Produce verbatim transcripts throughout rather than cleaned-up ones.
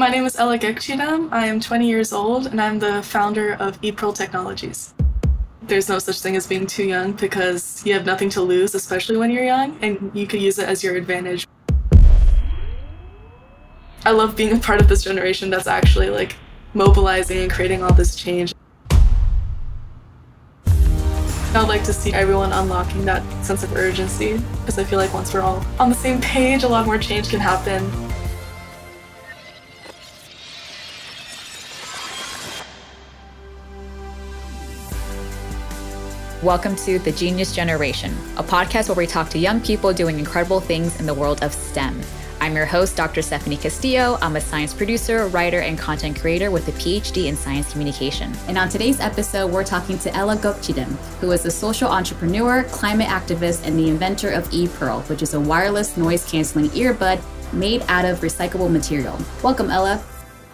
My name is Ela Gokcigdem. I am twenty years old, and I'm the founder of ePearl Technologies. There's no such thing as being too young because you have nothing to lose, especially when you're young, and you could use it as your advantage. I love being a part of this generation that's actually like mobilizing and creating all this change. I'd like to see everyone unlocking that sense of urgency, because I feel like once we're all on the same page, a lot more change can happen. Welcome to The Genius Generation, a podcast where we talk to young people doing incredible things in the world of STEM. I'm your host, Doctor Stephanie Castillo. I'm a science producer, writer, and content creator with a P H D in science communication. And on today's episode, we're talking to Ela Gokcigdem, who is a social entrepreneur, climate activist, and the inventor of ePearl, which is a wireless noise-canceling earbud made out of recyclable material. Welcome, Ela.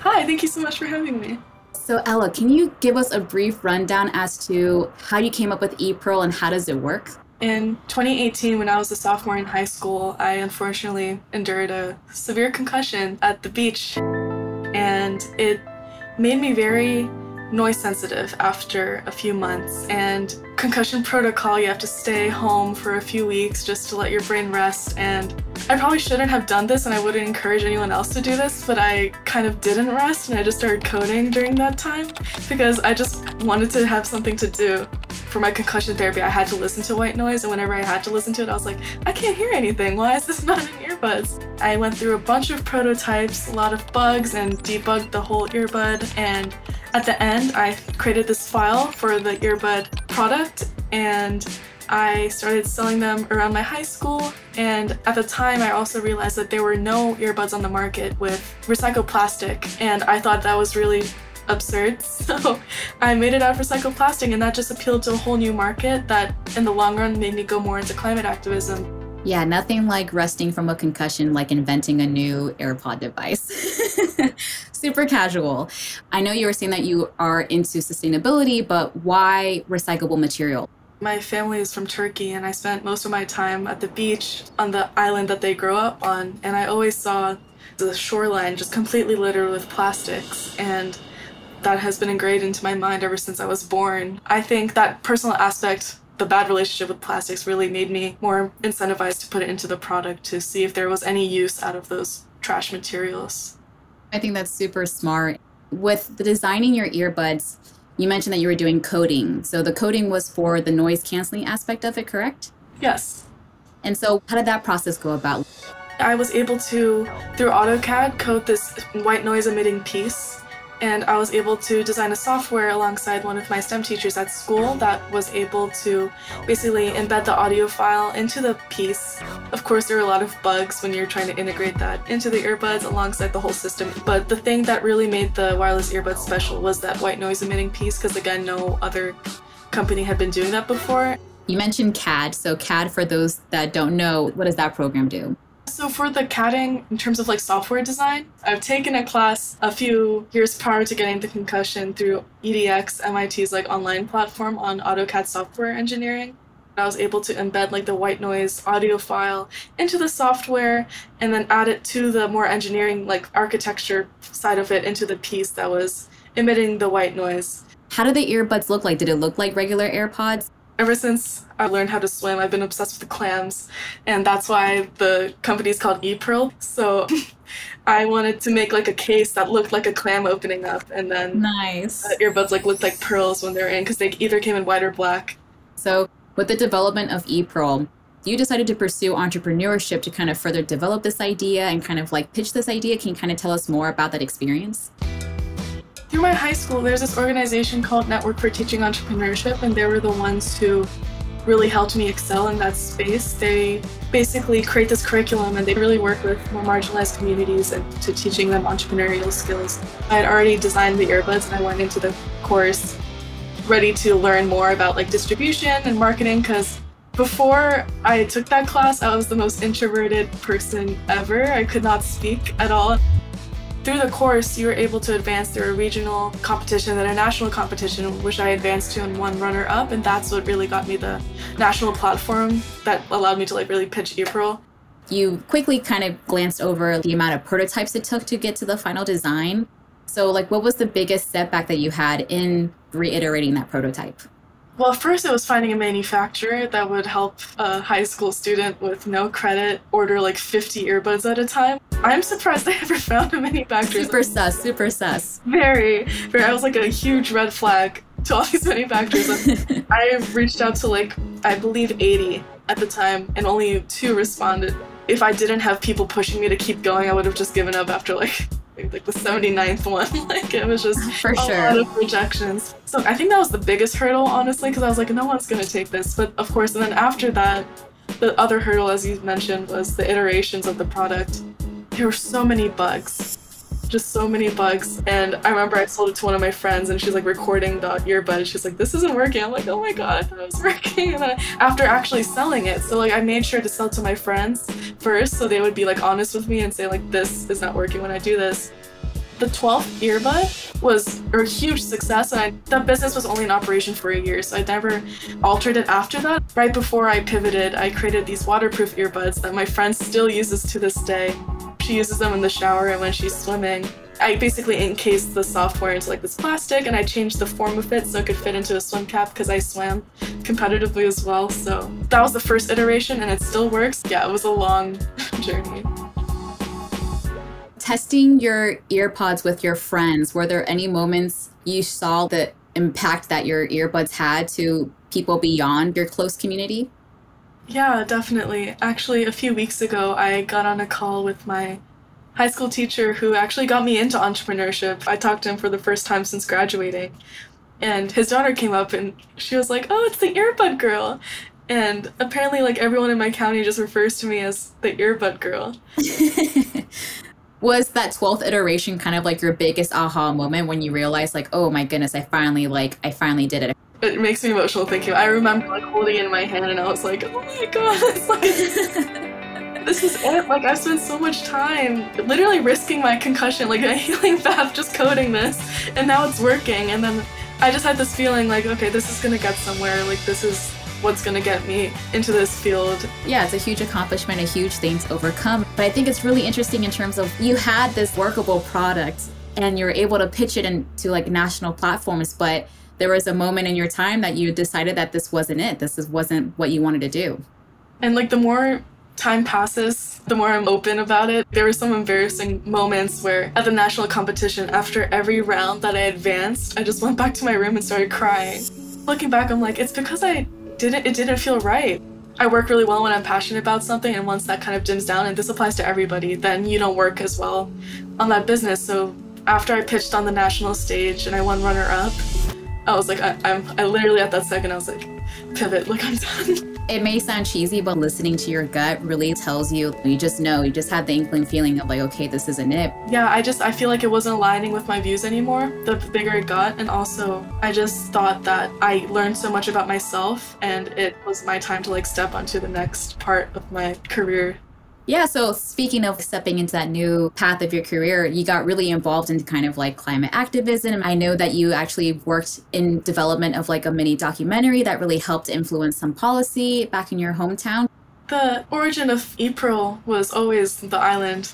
Hi, thank you so much for having me. So Ela, can you give us a brief rundown as to how you came up with ePearl and how does it work? In twenty eighteen, when I was a sophomore in high school, I unfortunately endured a severe concussion at the beach. And it made me very noise sensitive after a few months. And concussion protocol, you have to stay home for a few weeks just to let your brain rest. And I probably shouldn't have done this, and I wouldn't encourage anyone else to do this, but I kind of didn't rest, and I just started coding during that time because I just wanted to have something to do. For my concussion therapy, I had to listen to white noise, and whenever I had to listen to it, I was like, I can't hear anything. Why is this not in earbuds? I went through a bunch of prototypes, a lot of bugs, and debugged the whole earbud. And at the end, I created this file for the earbud product, and I started selling them around my high school. And at the time, I also realized that there were no earbuds on the market with recycled plastic, and I thought that was really absurd. So I made it out of recycled plastic, and that just appealed to a whole new market that in the long run made me go more into climate activism. Yeah, nothing like resting from a concussion, like inventing a new AirPod device. Super casual. I know you were saying that you are into sustainability, but why recyclable material? My family is from Turkey, and I spent most of my time at the beach on the island that they grow up on. And I always saw the shoreline just completely littered with plastics. And that has been ingrained into my mind ever since I was born. I think that personal aspect, the bad relationship with plastics, really made me more incentivized to put it into the product to see if there was any use out of those trash materials. I think that's super smart. With the designing your earbuds, you mentioned that you were doing coding. So the coding was for the noise canceling aspect of it, correct? Yes. And so how did that process go about? I was able to, through AutoCAD, code this white noise emitting piece. And I was able to design a software alongside one of my STEM teachers at school that was able to basically embed the audio file into the piece. Of course, there are a lot of bugs when you're trying to integrate that into the earbuds alongside the whole system. But the thing that really made the wireless earbuds special was that white noise emitting piece, because again, no other company had been doing that before. You mentioned C A D. So C A D, for those that don't know, what does that program do? So for the CADing, in terms of like software design, I've taken a class a few years prior to getting the concussion through E D X, M I T's like online platform on AutoCAD software engineering. I was able to embed like the white noise audio file into the software and then add it to the more engineering, like architecture side of it, into the piece that was emitting the white noise. How did the earbuds look like? Did it look like regular AirPods? Ever since I learned how to swim, I've been obsessed with clams, and that's why the company is called ePearl. So I wanted to make like a case that looked like a clam opening up, and then nice. The earbuds like looked like pearls when they were in, because they either came in white or black. So with the development of ePearl, you decided to pursue entrepreneurship to kind of further develop this idea and kind of like pitch this idea. Can you kind of tell us more about that experience? Through my high school, there's this organization called Network for Teaching Entrepreneurship, and they were the ones who really helped me excel in that space. They basically create this curriculum, and they really work with more marginalized communities and to teaching them entrepreneurial skills. I had already designed the earbuds, and I went into the course ready to learn more about like distribution and marketing, because before I took that class, I was the most introverted person ever. I could not speak at all. Through the course, you were able to advance through a regional competition and a national competition, which I advanced to in one runner-up, and that's what really got me the national platform that allowed me to like really pitch ePearl. You quickly kind of glanced over the amount of prototypes it took to get to the final design. So like, what was the biggest setback that you had in reiterating that prototype? Well, first it was finding a manufacturer that would help a high school student with no credit order like fifty earbuds at a time. I'm surprised I ever found a manufacturer. Super sus, super sus. Very, very. I was like a huge red flag to all these manufacturers. I reached out to like, I believe eighty at the time, and only two responded. If I didn't have people pushing me to keep going, I would have just given up after like... like the seventy-ninth one. Like it was just For a sure. lot of rejections. So I think that was the biggest hurdle, honestly, because I was like, no one's going to take this. But of course, and then after that, the other hurdle, as you mentioned, was the iterations of the product. There were so many bugs, just so many bugs. And I remember I sold it to one of my friends and she's like recording the earbud. She's like, this isn't working. I'm like, oh my God, I thought it was working. And then after actually selling it, so like I made sure to sell to my friends first so they would be like honest with me and say like, this is not working when I do this. The twelfth earbud was a huge success, and I, that business was only in operation for a year, so I never altered it after that. Right before I pivoted, I created these waterproof earbuds that my friend still uses to this day. She uses them in the shower and when she's swimming. I basically encased the software into like this plastic and I changed the form of it so it could fit into a swim cap because I swam competitively as well. So that was the first iteration and it still works. Yeah, it was a long journey. Testing your earpods with your friends, were there any moments you saw the impact that your earbuds had to people beyond your close community? Yeah, definitely. Actually, a few weeks ago, I got on a call with my high school teacher who actually got me into entrepreneurship. I talked to him for the first time since graduating, and his daughter came up and she was like, oh, it's the earbud girl. And apparently, like, everyone in my county just refers to me as the earbud girl. Was that twelfth iteration kind of like your biggest aha moment when you realized like, oh my goodness, I finally like, I finally did it? It makes me emotional thinking. I remember like holding it in my hand and I was like, oh my God, it's like, this is it. Like I've spent so much time literally risking my concussion, like a healing bath, just coding this, and now it's working. And then I just had this feeling like, okay, this is gonna get somewhere. Like this is what's gonna get me into this field. Yeah, it's a huge accomplishment, a huge thing to overcome. But I think it's really interesting in terms of you had this workable product and you're able to pitch it into like national platforms, but there was a moment in your time that you decided that this wasn't it. This is, wasn't what you wanted to do. And like the more time passes, the more I'm open about it. There were some embarrassing moments where at the national competition, after every round that I advanced, I just went back to my room and started crying. Looking back, I'm like, it's because I didn't, it didn't feel right. I work really well when I'm passionate about something, and once that kind of dims down, and this applies to everybody, then you don't work as well on that business. So after I pitched on the national stage and I won runner-up, I was like, I, I'm, I literally at that second, I was like, pivot, like I'm done. It may sound cheesy, but listening to your gut really tells you, you just know, you just had the inkling feeling of like, okay, this isn't it. Yeah, I just, I feel like it wasn't aligning with my views anymore, the bigger it got. And also, I just thought that I learned so much about myself and it was my time to like step onto the next part of my career. Yeah, so speaking of stepping into that new path of your career, you got really involved in kind of like climate activism. I know that you actually worked in development of like a mini documentary that really helped influence some policy back in your hometown. The origin of ePearl was always the island.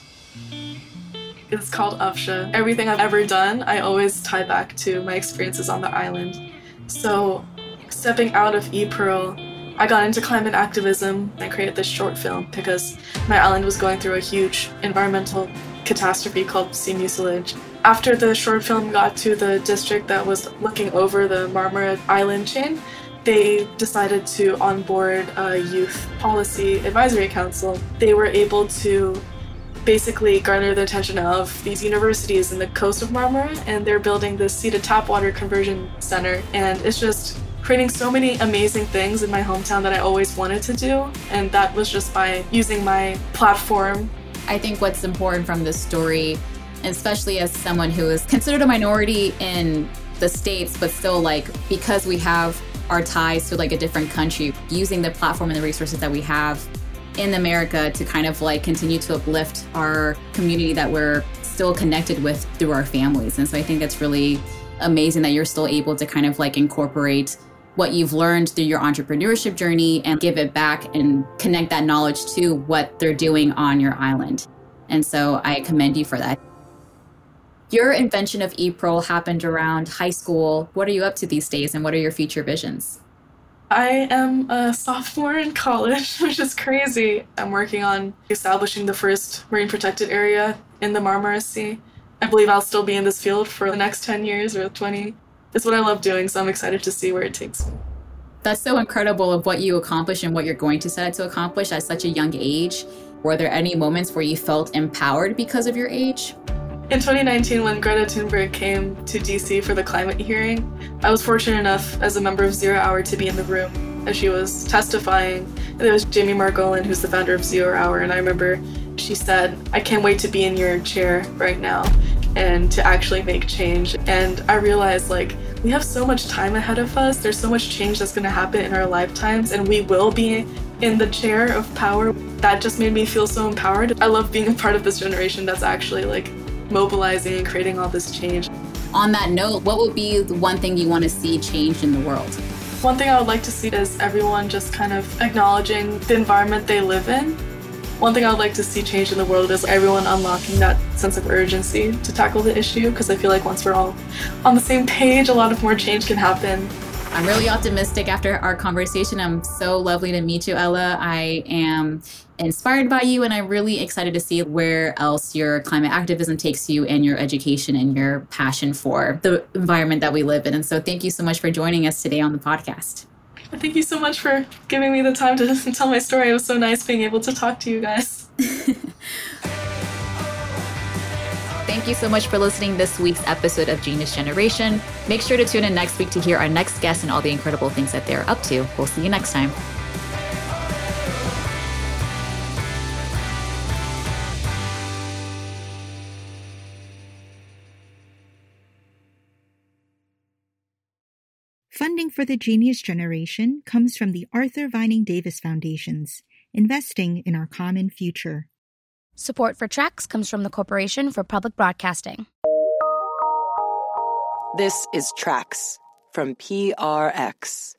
It's called Afsha. Everything I've ever done, I always tie back to my experiences on the island. So stepping out of ePearl, I got into climate activism. I created this short film because my island was going through a huge environmental catastrophe called Sea Mucilage. After the short film got to the district that was looking over the Marmara Island chain, they decided to onboard a youth policy advisory council. They were able to basically garner the attention of these universities in the coast of Marmara, and they're building this sea to tap water conversion center. And it's just creating so many amazing things in my hometown that I always wanted to do. And that was just by using my platform. I think what's important from this story, especially as someone who is considered a minority in the States, but still like, because we have our ties to like a different country, using the platform and the resources that we have in America to kind of like continue to uplift our community that we're still connected with through our families. And so I think that's really amazing that you're still able to kind of like incorporate what you've learned through your entrepreneurship journey and give it back and connect that knowledge to what they're doing on your island. And so I commend you for that. Your invention of ePearl happened around high school. What are you up to these days and what are your future visions? I am a sophomore in college, which is crazy. I'm working on establishing the first marine protected area in the Marmara Sea. I believe I'll still be in this field for the next ten years or twenty. It's what I love doing, so I'm excited to see where it takes me. That's so incredible of what you accomplish and what you're going to set out to accomplish at such a young age. Were there any moments where you felt empowered because of your age? In twenty nineteen, when Greta Thunberg came to D C for the climate hearing, I was fortunate enough as a member of Zero Hour to be in the room as she was testifying. And there was Jamie Margolin, who's the founder of Zero Hour, and I remember she said, "I can't wait to be in your chair right now and to actually make change." And I realized, like, we have so much time ahead of us. There's so much change that's going to happen in our lifetimes, and we will be in the chair of power. That just made me feel so empowered. I love being a part of this generation that's actually, like, mobilizing and creating all this change. On that note, what would be the one thing you want to see change in the world? One thing I would like to see is everyone just kind of acknowledging the environment they live in. One thing I would like to see change in the world is everyone unlocking that sense of urgency to tackle the issue, because I feel like once we're all on the same page, a lot of more change can happen. I'm really optimistic after our conversation. I'm so lovely to meet you, Ela. I am inspired by you, and I'm really excited to see where else your climate activism takes you and your education and your passion for the environment that we live in. And so thank you so much for joining us today on the podcast. Thank you so much for giving me the time to tell my story. It was so nice being able to talk to you guys. Thank you so much for listening to this week's episode of Genius Generation. Make sure to tune in next week to hear our next guest and all the incredible things that they're up to. We'll see you next time. Funding for the Genius Generation comes from the Arthur Vining Davis Foundations, investing in our common future. Support for Trax comes from the Corporation for Public Broadcasting. This is Trax from P R X.